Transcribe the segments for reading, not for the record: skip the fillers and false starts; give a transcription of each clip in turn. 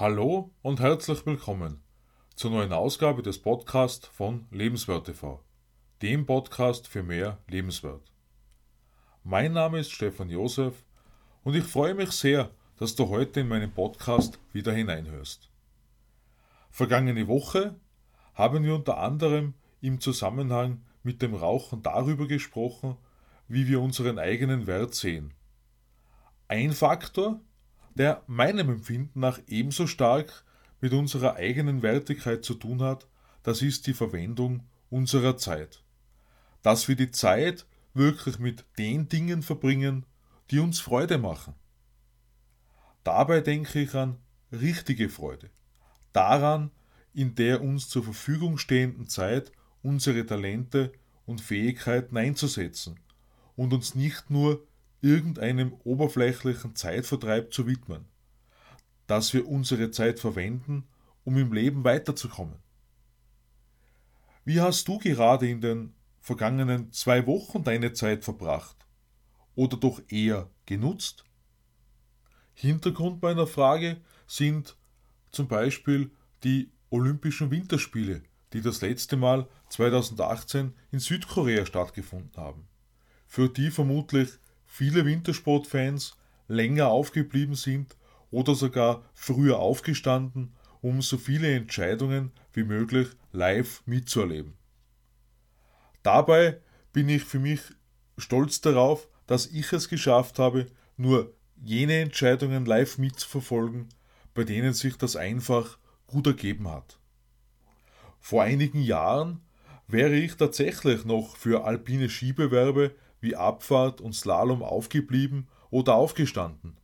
Hallo und herzlich willkommen zur neuen Ausgabe des Podcasts von Lebenswert TV, dem Podcast für mehr Lebenswert. Mein Name ist Stefan Josef und ich freue mich sehr, dass du heute in meinen Podcast wieder hineinhörst. Vergangene Woche haben wir unter anderem im Zusammenhang mit dem Rauchen darüber gesprochen, wie wir unseren eigenen Wert sehen. Ein Faktor, der meinem Empfinden nach ebenso stark mit unserer eigenen Wertigkeit zu tun hat, das ist die Verwendung unserer Zeit. Dass wir die Zeit wirklich mit den Dingen verbringen, die uns Freude machen. Dabei denke ich an richtige Freude, daran, in der uns zur Verfügung stehenden Zeit unsere Talente und Fähigkeiten einzusetzen und uns nicht nur irgendeinem oberflächlichen Zeitvertreib zu widmen, dass wir unsere Zeit verwenden, um im Leben weiterzukommen. Wie hast du gerade in den vergangenen 2 Wochen deine Zeit verbracht oder doch eher genutzt? Hintergrund meiner Frage sind zum Beispiel die Olympischen Winterspiele, die das letzte Mal 2018 in Südkorea stattgefunden haben, für die vermutlich viele Wintersportfans länger aufgeblieben sind oder sogar früher aufgestanden, um so viele Entscheidungen wie möglich live mitzuerleben. Dabei bin ich für mich stolz darauf, dass ich es geschafft habe, nur jene Entscheidungen live mitzuverfolgen, bei denen sich das einfach gut ergeben hat. Vor einigen Jahren wäre ich tatsächlich noch für alpine Skibewerbe wie Abfahrt und Slalom aufgeblieben oder aufgestanden,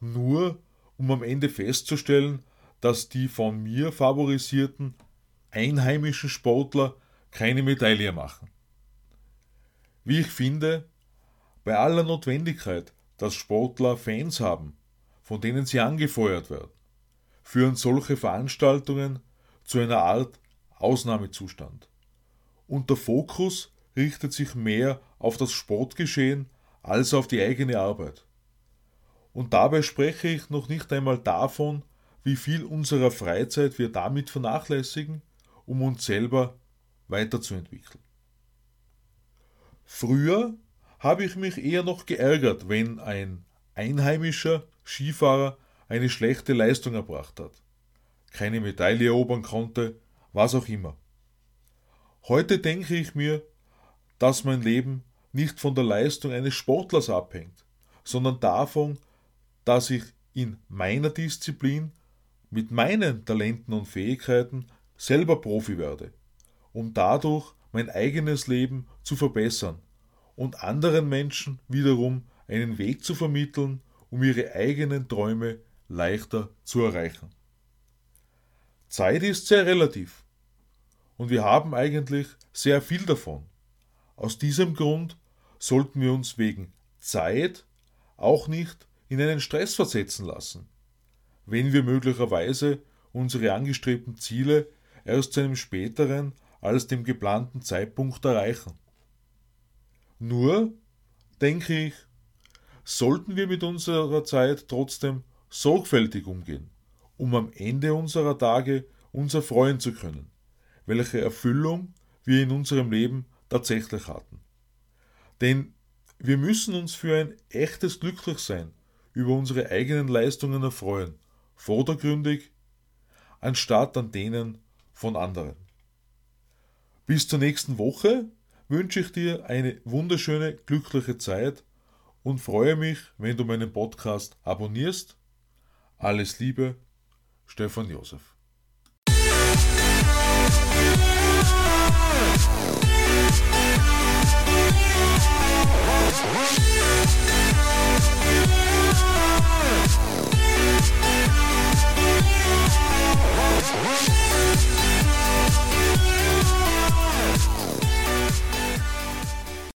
nur um am Ende festzustellen, dass die von mir favorisierten einheimischen Sportler keine Medaille machen. Wie ich finde, bei aller Notwendigkeit, dass Sportler Fans haben, von denen sie angefeuert werden, führen solche Veranstaltungen zu einer Art Ausnahmezustand. Und der Fokus richtet sich mehr auf das Sportgeschehen als auf die eigene Arbeit. Und dabei spreche ich noch nicht einmal davon, wie viel unserer Freizeit wir damit vernachlässigen, um uns selber weiterzuentwickeln. Früher habe ich mich eher noch geärgert, wenn ein einheimischer Skifahrer eine schlechte Leistung erbracht hat, keine Medaille erobern konnte, was auch immer. Heute denke ich mir, dass mein Leben nicht von der Leistung eines Sportlers abhängt, sondern davon, dass ich in meiner Disziplin mit meinen Talenten und Fähigkeiten selber Profi werde, um dadurch mein eigenes Leben zu verbessern und anderen Menschen wiederum einen Weg zu vermitteln, um ihre eigenen Träume leichter zu erreichen. Zeit ist sehr relativ und wir haben eigentlich sehr viel davon. Aus diesem Grund sollten wir uns wegen Zeit auch nicht in einen Stress versetzen lassen, wenn wir möglicherweise unsere angestrebten Ziele erst zu einem späteren als dem geplanten Zeitpunkt erreichen. Nur, denke ich, sollten wir mit unserer Zeit trotzdem sorgfältig umgehen, um am Ende unserer Tage uns erfreuen zu können, welche Erfüllung wir in unserem Leben tatsächlich hatten. Denn wir müssen uns für ein echtes Glücklichsein über unsere eigenen Leistungen erfreuen, vordergründig, anstatt an denen von anderen. Bis zur nächsten Woche wünsche ich dir eine wunderschöne, glückliche Zeit und freue mich, wenn du meinen Podcast abonnierst. Alles Liebe, Stefan Josef. We'll be right back.